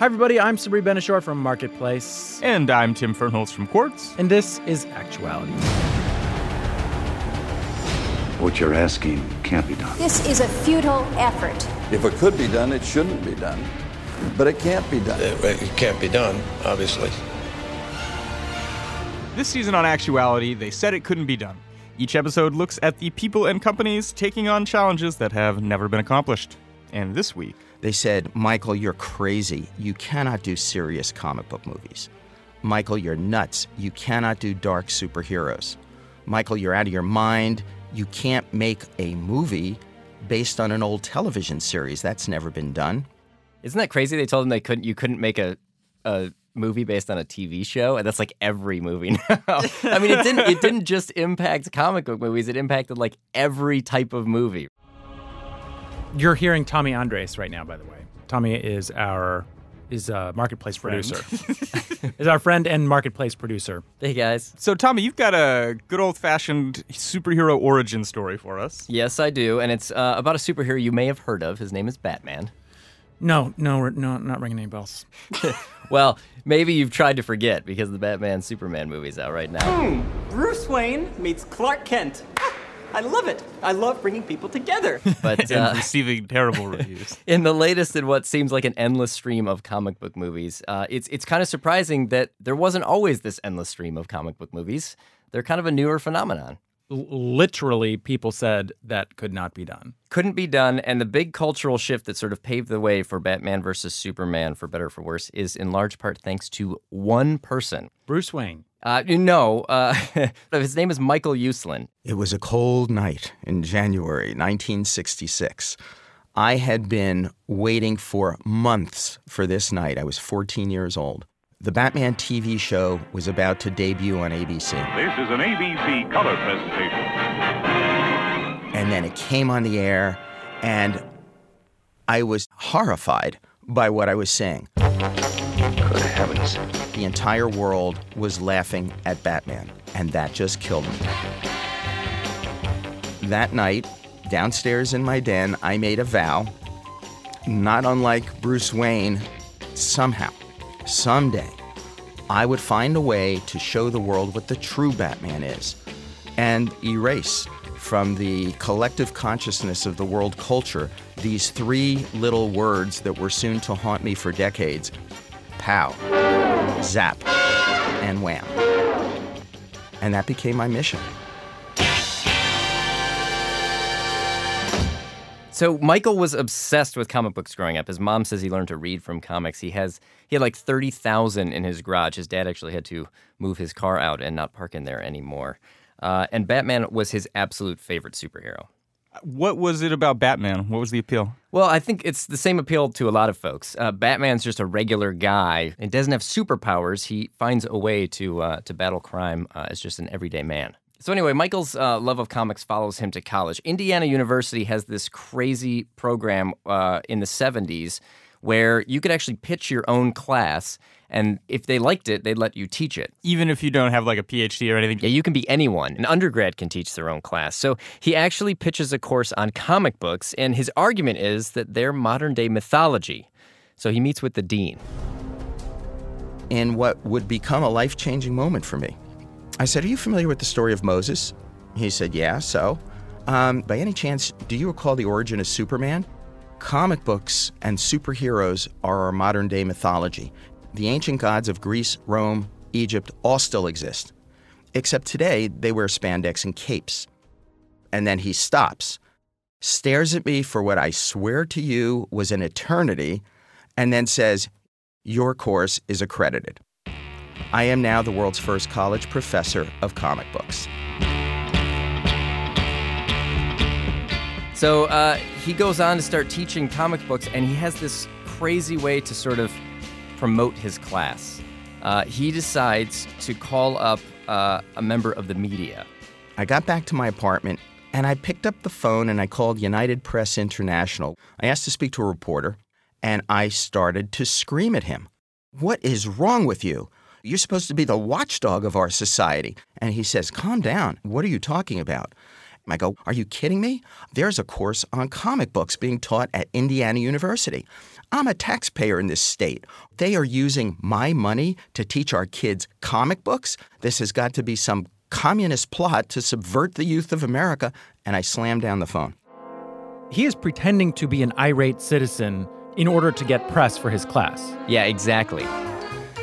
Hi, everybody. I'm Sabri Beneshaw from Marketplace. And I'm Tim Fernholz from Quartz. And this is Actuality. What you're asking can't be done. This is a futile effort. If it could be done, it shouldn't be done. But it can't be done. It can't be done, obviously. This season on Actuality, they said it couldn't be done. Each episode looks at the people and companies taking on challenges that have never been accomplished. And this week, they said, Michael, you're crazy. You cannot do serious comic book movies. Michael, you're nuts. You cannot do dark superheroes. Michael, you're out of your mind. You can't make a movie based on an old television series. That's never been done. Isn't that crazy? They told them they couldn't. You couldn't make a movie based on a TV show, and that's like every movie now. I mean, it didn't just impact comic book movies. It impacted like every type of movie. You're hearing Tommy Andres right now, by the way. Tommy is a Marketplace producer. Is our friend and Marketplace producer. Hey, guys. So, Tommy, you've got a good old-fashioned superhero origin story for us. Yes, I do, and it's about a superhero you may have heard of. His name is Batman. No, not ringing any bells. Well, maybe you've tried to forget because the Batman-Superman movie's out right now. Bruce Wayne meets Clark Kent. I love it. I love bringing people together. But and receiving terrible reviews. In the latest in what seems like an endless stream of comic book movies, it's kind of surprising that there wasn't always this endless stream of comic book movies. They're kind of a newer phenomenon. Literally, people said that could not be done. Couldn't be done, and the big cultural shift that sort of paved the way for Batman versus Superman, for better or for worse, is in large part thanks to one person. Bruce Wayne. His name is Michael Uslan. It was a cold night in January 1966. I had been waiting for months for this night. I was 14 years old. The Batman TV show was about to debut on ABC. This is an ABC color presentation. And then it came on the air, and I was horrified by what I was seeing. Good heavens. The entire world was laughing at Batman, and that just killed me. That night, downstairs in my den, I made a vow, not unlike Bruce Wayne, somehow, someday, I would find a way to show the world what the true Batman is and erase from the collective consciousness of the world culture these three little words that were soon to haunt me for decades. Pow, zap, and wham. And that became my mission. So Michael was obsessed with comic books growing up. His mom says he learned to read from comics. He had like 30,000 in his garage. His dad actually had to move his car out and not park in there anymore. And Batman was his absolute favorite superhero. What was it about Batman? What was the appeal? Well, I think it's the same appeal to a lot of folks. Batman's just a regular guy and doesn't have superpowers. He finds a way to battle crime as just an everyday man. So anyway, Michael's love of comics follows him to college. Indiana University has this crazy program in the 70s where you could actually pitch your own class, and if they liked it, they'd let you teach it. Even if you don't have, like, a PhD or anything? Yeah, you can be anyone. An undergrad can teach their own class. So he actually pitches a course on comic books, and his argument is that they're modern-day mythology. So he meets with the dean. In what would become a life-changing moment for me, I said, "Are you familiar with the story of Moses?" He said, "Yeah, so. By any chance, do you recall the origin of Superman? Comic books and superheroes are our modern-day mythology. The ancient gods of Greece, Rome, Egypt all still exist, except today they wear spandex and capes." And then he stops, stares at me for what I swear to you was an eternity, and then says, "Your course is accredited." I am now the world's first college professor of comic books. So he goes on to start teaching comic books, and he has this crazy way to sort of promote his class. He decides to call up a member of the media. I got back to my apartment, and I picked up the phone, and I called United Press International. I asked to speak to a reporter, and I started to scream at him. "What is wrong with you? You're supposed to be the watchdog of our society." And he says, "Calm down. What are you talking about?" I go, "Are you kidding me? There's a course on comic books being taught at Indiana University. I'm a taxpayer in this state. They are using my money to teach our kids comic books. This has got to be some communist plot to subvert the youth of America. And I slammed down the phone. He is pretending to be an irate citizen in order to get press for his class. Yeah, exactly.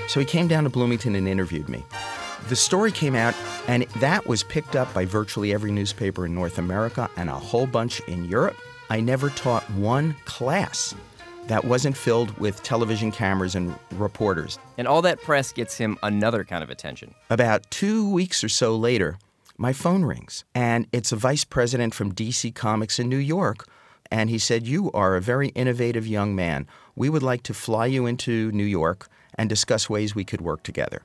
So he came down to Bloomington and interviewed me. The story came out, and that was picked up by virtually every newspaper in North America and a whole bunch in Europe. I never taught one class that wasn't filled with television cameras and reporters. And all that press gets him another kind of attention. About 2 weeks or so later, my phone rings, and it's a vice president from DC Comics in New York, and he said, "You are a very innovative young man. We would like to fly you into New York and discuss ways we could work together."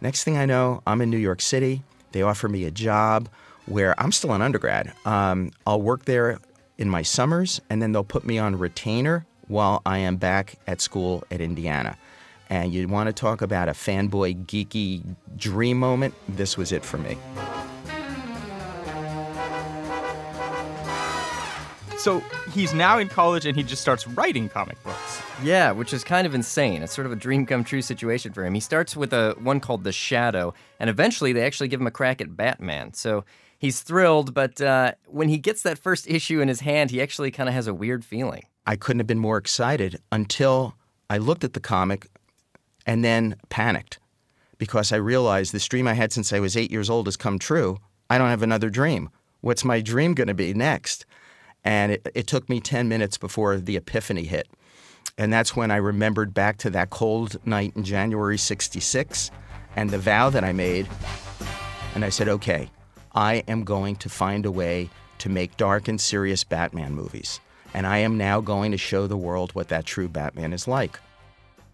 Next thing I know, I'm in New York City. They offer me a job where I'm still an undergrad. I'll work there in my summers, and then they'll put me on retainer while I am back at school at Indiana. And you want to talk about a fanboy, geeky dream moment? This was it for me. So he's now in college and he just starts writing comic books. Yeah, which is kind of insane. It's sort of a dream come true situation for him. He starts with one called The Shadow, and eventually they actually give him a crack at Batman. So he's thrilled, but when he gets that first issue in his hand, he actually kind of has a weird feeling. I couldn't have been more excited until I looked at the comic and then panicked because I realized this dream I had since I was 8 years old has come true. I don't have another dream. What's my dream going to be next? And it took me 10 minutes before the epiphany hit. And that's when I remembered back to that cold night in January 1966 and the vow that I made. And I said, okay, I am going to find a way to make dark and serious Batman movies. And I am now going to show the world what that true Batman is like.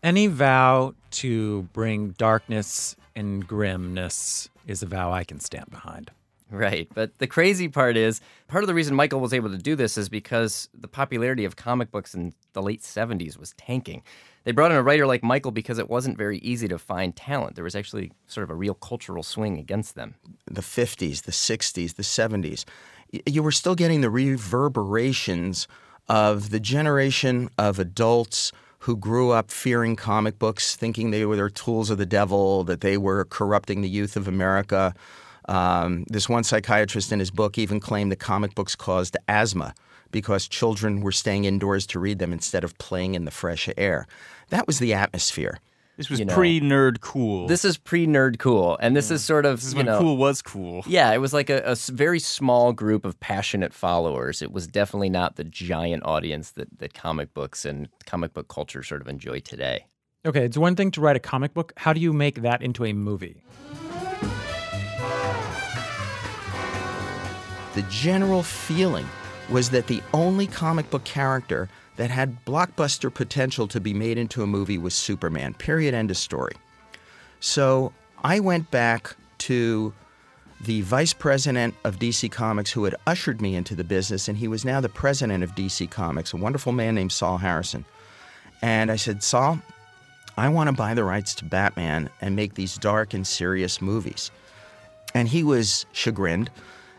Any vow to bring darkness and grimness is a vow I can stand behind. Right, but the crazy part is, part of the reason Michael was able to do this is because the popularity of comic books in the late 70s was tanking. They brought in a writer like Michael because it wasn't very easy to find talent. There was actually sort of a real cultural swing against them. The 50s, the 60s, the 70s. You were still getting the reverberations of the generation of adults who grew up fearing comic books, thinking they were their tools of the devil, that they were corrupting the youth of America. This one psychiatrist in his book even claimed that comic books caused asthma because children were staying indoors to read them instead of playing in the fresh air. That was the atmosphere. This was pre-nerd cool. This is pre-nerd cool. And this is sort of, this is when cool was cool. Yeah, it was like a very small group of passionate followers. It was definitely not the giant audience that comic books and comic book culture sort of enjoy today. Okay, it's one thing to write a comic book. How do you make that into a movie? The general feeling was that the only comic book character that had blockbuster potential to be made into a movie was Superman, period, end of story. So I went back to the vice president of DC Comics who had ushered me into the business, and he was now the president of DC Comics, a wonderful man named Sol Harrison. And I said, "Sol, I want to buy the rights to Batman and make these dark and serious movies." And he was chagrined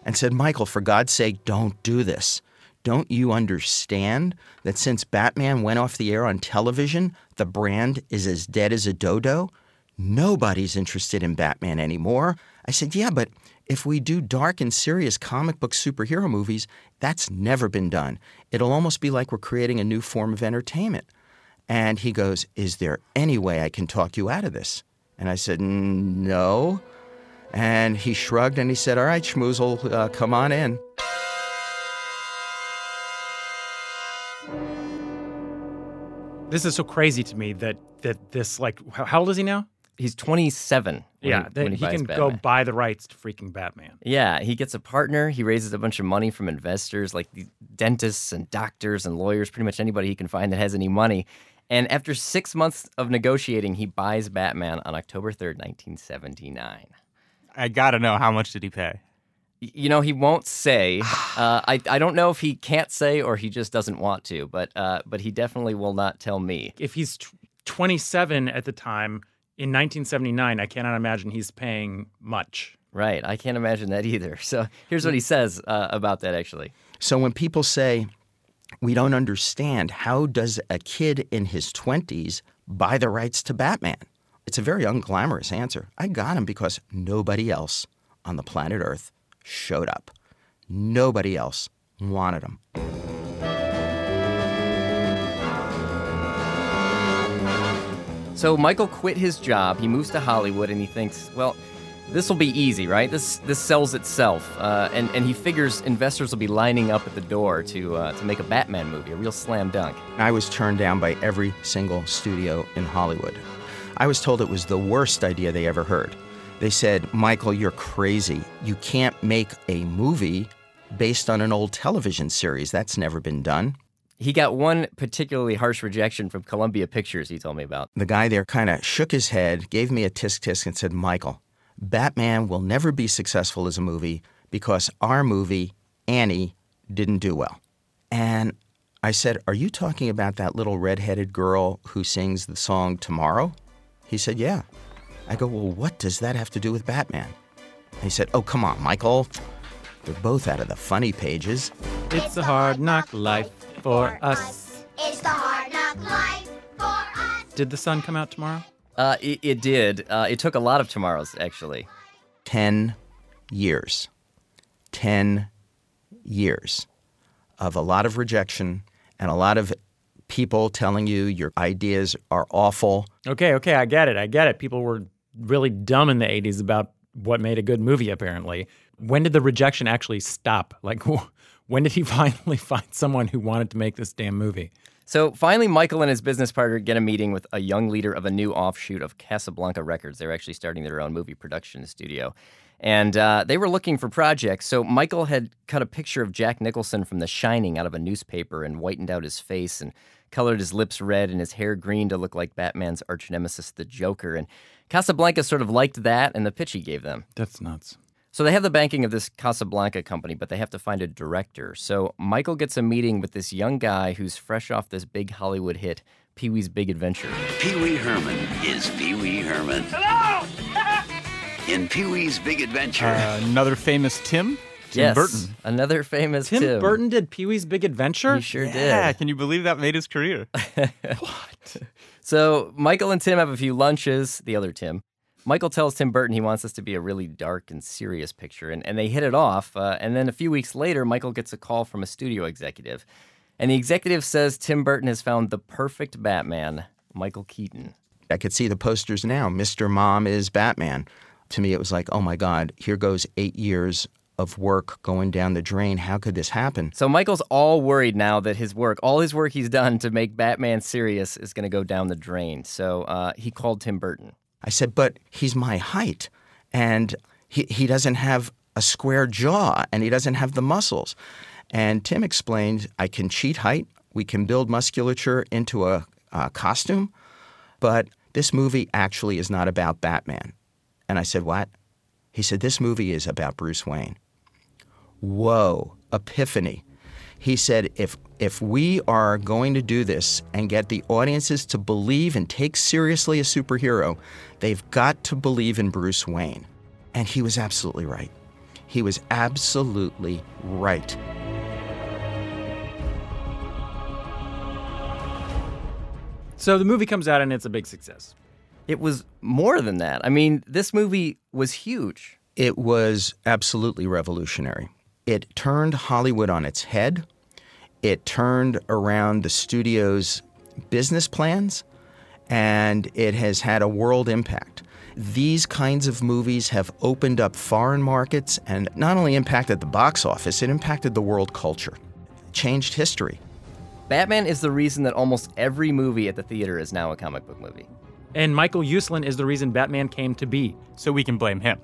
and said, "Michael, for God's sake, don't do this. Don't you understand that since Batman went off the air on television, the brand is as dead as a dodo? Nobody's interested in Batman anymore." I said, "Yeah, but if we do dark and serious comic book superhero movies, that's never been done. It'll almost be like we're creating a new form of entertainment." And he goes, "Is there any way I can talk you out of this?" And I said, "No." And he shrugged and he said, "All right, Schmoozle, come on in." This is so crazy to me that this, like, how old is he now? He's 27. Yeah, he can go buy the rights to freaking Batman. Yeah, he gets a partner. He raises a bunch of money from investors, like the dentists and doctors and lawyers, pretty much anybody he can find that has any money. And after 6 months of negotiating, he buys Batman on October 3rd, 1979. I gotta know, how much did he pay? You know, he won't say. I don't know if he can't say or he just doesn't want to, but he definitely will not tell me. If he's 27 at the time, in 1979, I cannot imagine he's paying much. Right, I can't imagine that either. So here's what he says about that, actually. So when people say, we don't understand, how does a kid in his 20s buy the rights to Batman? It's a very unglamorous answer. I got him because nobody else on the planet Earth showed up. Nobody else wanted him. So Michael quit his job, he moves to Hollywood, and he thinks, well, this will be easy, right? This sells itself. And he figures investors will be lining up at the door to make a Batman movie, a real slam dunk. I was turned down by every single studio in Hollywood. I was told it was the worst idea they ever heard. They said, Michael, you're crazy. You can't make a movie based on an old television series. That's never been done. He got one particularly harsh rejection from Columbia Pictures, he told me about. The guy there kind of shook his head, gave me a tisk-tisk, and said, Michael, Batman will never be successful as a movie because our movie, Annie, didn't do well. And I said, are you talking about that little redheaded girl who sings the song Tomorrow? He said, yeah. I go, well, what does that have to do with Batman? And he said, oh, come on, Michael. They're both out of the funny pages. It's a hard knock life for us. It's the hard knock life for us. Did the sun come out tomorrow? It did. It took a lot of tomorrows, actually. 10 years. 10 years of a lot of rejection and a lot of people telling you your ideas are awful. Okay, I get it. People were really dumb in the 80s about what made a good movie, apparently. When did the rejection actually stop? Like, when did he finally find someone who wanted to make this damn movie? So finally, Michael and his business partner get a meeting with a young leader of a new offshoot of Casablanca Records. They're actually starting their own movie production studio. And they were looking for projects. So Michael had cut a picture of Jack Nicholson from The Shining out of a newspaper and whitened out his face and colored his lips red and his hair green to look like Batman's arch nemesis, the Joker. And Casablanca sort of liked that and the pitch he gave them. That's nuts. So they have the backing of this Casablanca company, but they have to find a director. So Michael gets a meeting with this young guy who's fresh off this big Hollywood hit, Pee-wee's Big Adventure. Pee-wee Herman is Pee-wee Herman. Hello! In Pee-wee's Big Adventure. Another famous Tim? Yes, Burton. Another famous Tim. Tim Burton did Pee-wee's Big Adventure? He sure did. Yeah, can you believe that made his career? What? So Michael and Tim have a few lunches, the other Tim. Michael tells Tim Burton he wants this to be a really dark and serious picture, and they hit it off. And then a few weeks later, Michael gets a call from a studio executive. And the executive says Tim Burton has found the perfect Batman, Michael Keaton. I could see the posters now. Mr. Mom is Batman. To me, it was like, oh, my God, here goes 8 years of work going down the drain. How could this happen? So Michael's all worried now that all his work he's done to make Batman serious is going to go down the drain. So he called Tim Burton. I said, but he's my height, and he doesn't have a square jaw, and he doesn't have the muscles. And Tim explained, I can cheat height. We can build musculature into a costume, but this movie actually is not about Batman. And I said, what? He said, this movie is about Bruce Wayne. Whoa, epiphany. He said, if we are going to do this and get the audiences to believe and take seriously a superhero, they've got to believe in Bruce Wayne. And he was absolutely right. He was absolutely right. So the movie comes out and it's a big success. It was more than that. I mean, this movie was huge. It was absolutely revolutionary. It turned Hollywood on its head. It turned around the studio's business plans, and it has had a world impact. These kinds of movies have opened up foreign markets and not only impacted the box office, it impacted the world culture. It changed history. Batman is the reason that almost every movie at the theater is now a comic book movie. And Michael Uslan is the reason Batman came to be. So we can blame him.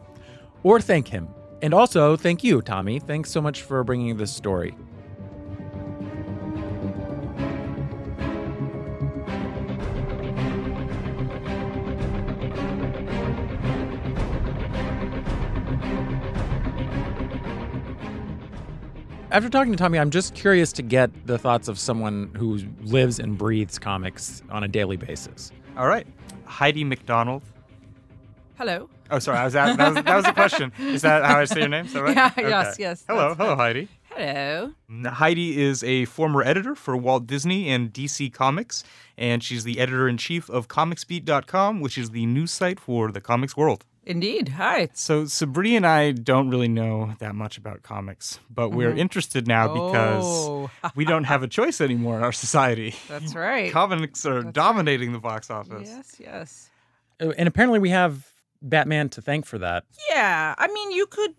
Or thank him. And also, thank you, Tommy. Thanks so much for bringing this story. After talking to Tommy, I'm just curious to get the thoughts of someone who lives and breathes comics on a daily basis. All right. Heidi McDonald. Hello. Oh, sorry. That was a question. Is that how I say your name? Is that right? Yeah, okay. Yes. Hello, Heidi. Hello. Heidi is a former editor for Walt Disney and DC Comics, and she's the editor-in-chief of ComicsBeat.com, which is the news site for the comics world. Indeed. Hi. So Sabri and I don't really know that much about comics, but we're interested now because we don't have a choice anymore in our society. That's right. Comics are dominating the box office. Yes, yes. And apparently we have Batman to thank for that. Yeah, I mean, you could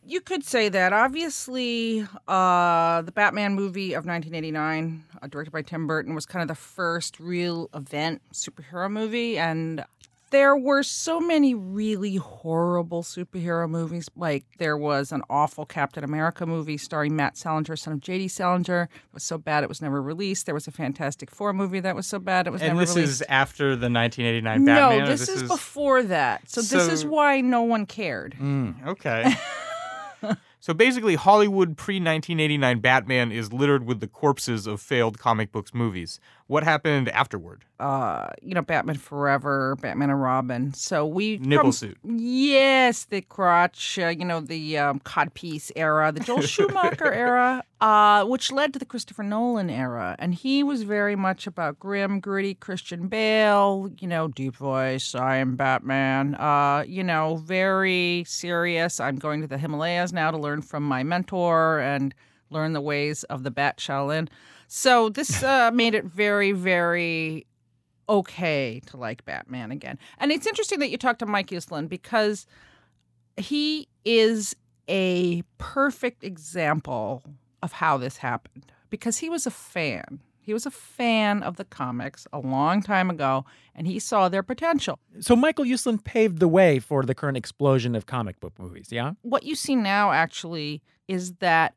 say that. Obviously, the Batman movie of 1989, directed by Tim Burton, was kind of the first real event superhero movie, and there were so many really horrible superhero movies. Like, there was an awful Captain America movie starring Matt Salinger, son of J.D. Salinger. It was so bad it was never released. There was a Fantastic Four movie that was so bad it was never released. And this is after the 1989 Batman? No, this is before that. So this is why no one cared. Okay. So basically, Hollywood pre-1989 Batman is littered with the corpses of failed comic books movies. What happened afterward? Batman Forever, Batman and Robin. So we... Nipplesuit. Yes, the crotch, the codpiece era, the Joel Schumacher era, which led to the Christopher Nolan era. And he was very much about grim, gritty Christian Bale, deep voice, I am Batman, very serious. I'm going to the Himalayas now to learn from my mentor and learn the ways of the Bat Shaolin. So this made it very, very okay to like Batman again. And it's interesting that you talked to Mike Uslan, because he is a perfect example of how this happened, because he was a fan. He was a fan of the comics a long time ago, and he saw their potential. So Michael Uslan paved the way for the current explosion of comic book movies, yeah? What you see now, actually, is that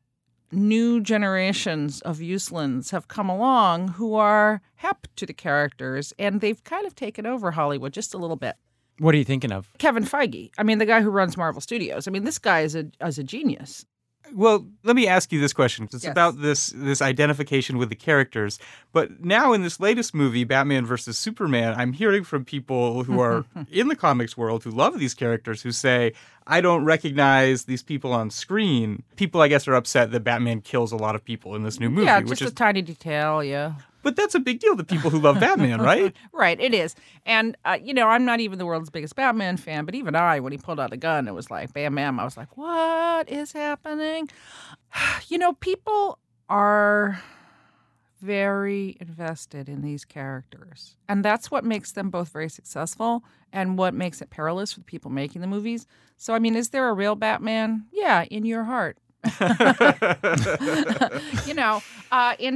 new generations of Uslans have come along who are hep to the characters, and they've kind of taken over Hollywood just a little bit. What are you thinking of? Kevin Feige. I mean, the guy who runs Marvel Studios. I mean, this guy is a genius. Well, let me ask you this question. It's about this identification with the characters. But now in this latest movie, Batman versus Superman, I'm hearing from people who are in the comics world who love these characters who say, I don't recognize these people on screen. People, I guess, are upset that Batman kills a lot of people in this new movie. Yeah, which is a tiny detail, yeah. But that's a big deal to people who love Batman, right? Right, it is. And, I'm not even the world's biggest Batman fan, but even I, when he pulled out a gun, it was like, bam, bam. I was like, what is happening? People are very invested in these characters. And that's what makes them both very successful and what makes it perilous for the people making the movies. So, I mean, is there a real Batman? Yeah, in your heart. In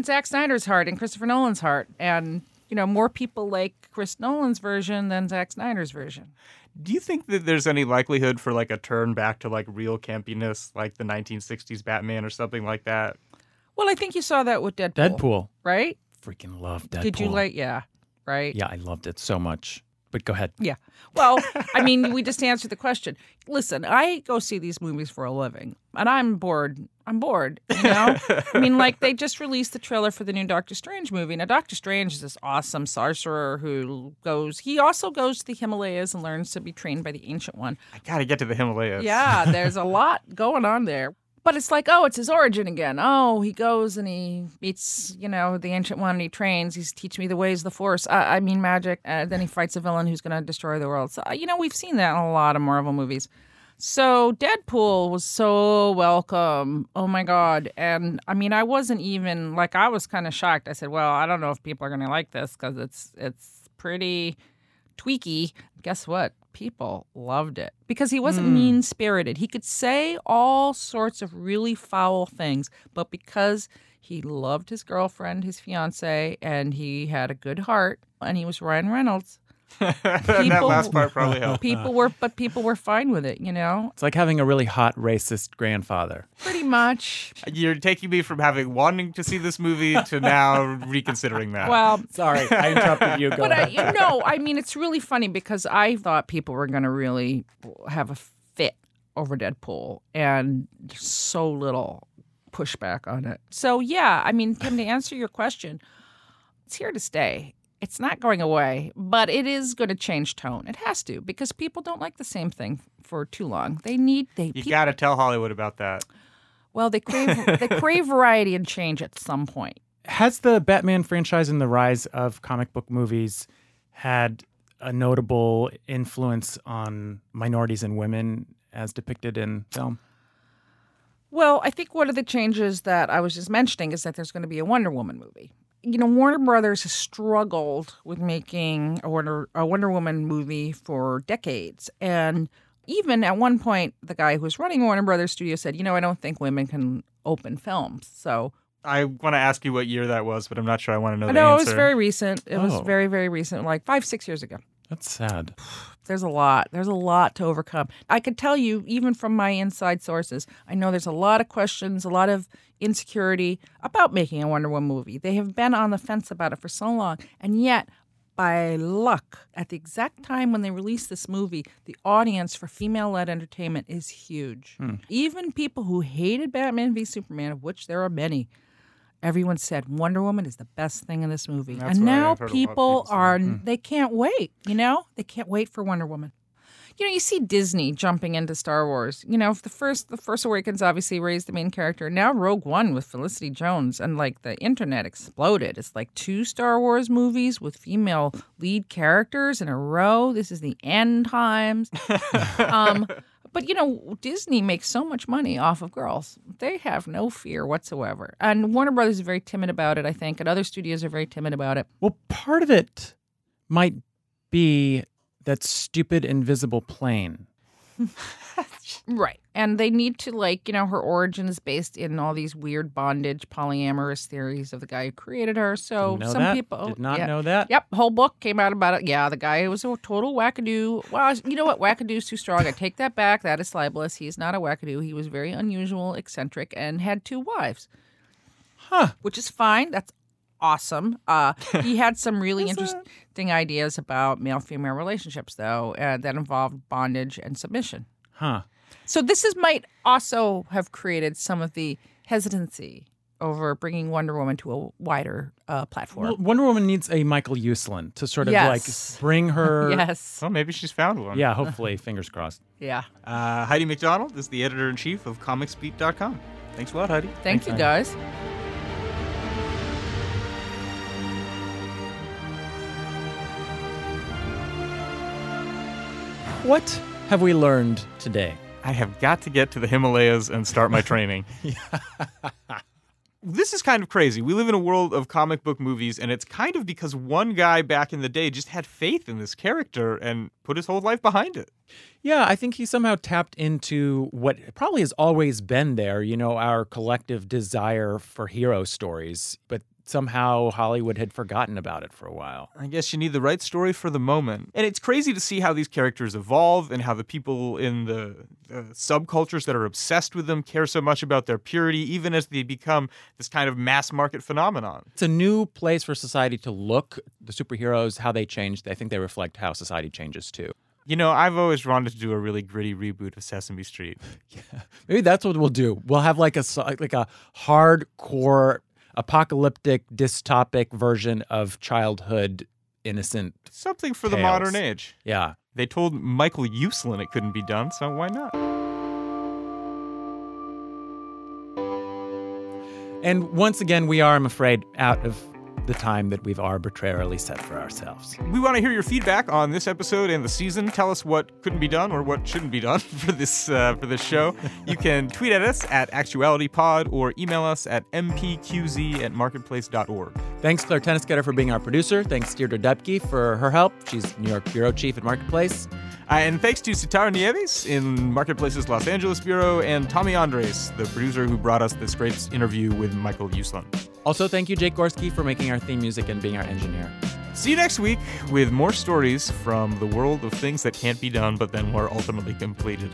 Zack Snyder's heart, in Christopher Nolan's heart, and more people like Chris Nolan's version than Zack Snyder's version. Do you think that there's any likelihood for like a turn back to like real campiness, like the 1960s Batman or something like that? Well, I think you saw that with Deadpool. Deadpool, right? Freaking love Deadpool. Did you like? Yeah, right. Yeah, I loved it so much. But go ahead. Yeah. Well, I mean, we just answered the question. Listen, I go see these movies for a living, and I'm bored. I mean, like, they just released the trailer for the new Doctor Strange movie. Now, Doctor Strange is this awesome sorcerer who goes to the Himalayas and learns to be trained by the Ancient One. I gotta get to the Himalayas. Yeah, there's a lot going on there. But it's like, oh, it's his origin again. Oh, he goes and he meets, the Ancient One and he trains. He's teaching me the ways of the Force. Magic. Then he fights a villain who's going to destroy the world. So, we've seen that in a lot of Marvel movies. So Deadpool was so welcome. Oh, my God. And, I mean, I wasn't even, like, I was kind of shocked. I said, well, I don't know if people are going to like this because it's pretty tweaky. Guess what? People loved it because he wasn't mean-spirited. He could say all sorts of really foul things, but because he loved his girlfriend, his fiance, and he had a good heart, and he was Ryan Reynolds. That last part probably helped. People were fine with it, It's like having a really hot racist grandfather. Pretty much. You're taking me from wanting to see this movie to now reconsidering that. Well, sorry, I interrupted you. But it's really funny because I thought people were going to really have a fit over Deadpool, and so little pushback on it. So yeah, I mean, Tim, to answer your question, it's here to stay. It's not going away, but it is going to change tone. It has to, because people don't like the same thing for too long. You got to tell Hollywood about that. Well, they crave variety and change at some point. Has the Batman franchise and the rise of comic book movies had a notable influence on minorities and women as depicted in film? Well, I think one of the changes that I was just mentioning is that there's going to be a Wonder Woman movie. You know, Warner Brothers has struggled with making a Wonder Woman movie for decades. And even at one point, the guy who was running Warner Brothers Studios said, you know, I don't think women can open films. So I want to ask you what year that was, but I'm not sure I want to know the answer. No, it was very recent. It was very, very recent, like 5-6 years ago. That's sad. There's a lot. There's a lot to overcome. I could tell you, even from my inside sources, I know there's a lot of questions, a lot of insecurity about making a Wonder Woman movie. They have been on the fence about it for so long. And yet, by luck, at the exact time when they released this movie, the audience for female-led entertainment is huge. Even people who hated Batman v Superman, of which there are many, everyone said Wonder Woman is the best thing in this movie. That's and now people are, they can't wait, you know? They can't wait for Wonder Woman. You know, you see Disney jumping into Star Wars. You know, the Force Awakens obviously raised the main character. Now Rogue One with Felicity Jones, and like the internet exploded. It's like 2 Star Wars movies with female lead characters in a row. This is the end times. But, you know, Disney makes so much money off of girls. They have no fear whatsoever. And Warner Brothers is very timid about it, I think, and other studios are very timid about it. Well, part of it might be that stupid invisible plane. Right. And they need to, like, you know, her origin is based in all these weird bondage, polyamorous theories of the guy who created her. So people did not know that. Yep. Whole book came out about it. Yeah. The guy was a total wackadoo. Wow. You know what? Wackadoo's too strong. I take that back. That is libelous. He's not a wackadoo. He was very unusual, eccentric, and had 2 wives. Huh. Which is fine. That's awesome. He had some really interesting ideas about male-female relationships, though, that involved bondage and submission. Huh. So this might also have created some of the hesitancy over bringing Wonder Woman to a wider platform. Well, Wonder Woman needs a Michael Uslan to sort of like bring her. Yes. Well, maybe she's found one. Yeah, hopefully. Fingers crossed. Yeah. Heidi McDonald is the editor-in-chief of ComicsBeat.com. Thanks a lot, Heidi. Thanks you, guys. What have we learned today? I have got to get to the Himalayas and start my training. This is kind of crazy. We live in a world of comic book movies, and it's kind of because one guy back in the day just had faith in this character and put his whole life behind it. Yeah, I think he somehow tapped into what probably has always been there, you know, our collective desire for hero stories. But somehow Hollywood had forgotten about it for a while. I guess you need the right story for the moment. And it's crazy to see how these characters evolve and how the people in the subcultures that are obsessed with them care so much about their purity, even as they become this kind of mass market phenomenon. It's a new place for society to look. The superheroes, how they changed, I think they reflect how society changes too. You know, I've always wanted to do a really gritty reboot of Sesame Street. Yeah, maybe that's what we'll do. We'll have like a hardcore apocalyptic, dystopic version of childhood innocent something for tales. The modern age. Yeah. They told Michael Uslan it couldn't be done, so why not? And once again, we are, I'm afraid, out of the time that we've arbitrarily set for ourselves. We want to hear your feedback on this episode and the season. Tell us what couldn't be done or what shouldn't be done for this show. You can tweet at us at ActualityPod or email us at mpqz@marketplace.org. Thanks, Claire Tennisgetter, for being our producer. Thanks, Deirdre Dupke, for her help. She's New York Bureau Chief at Marketplace. And thanks to Sitar Nieves in Marketplace's Los Angeles Bureau and Tommy Andres, the producer who brought us this great interview with Michael Uslan. Also, thank you, Jake Gorski, for making our theme music and being our engineer. See you next week with more stories from the world of things that can't be done, but then were ultimately completed.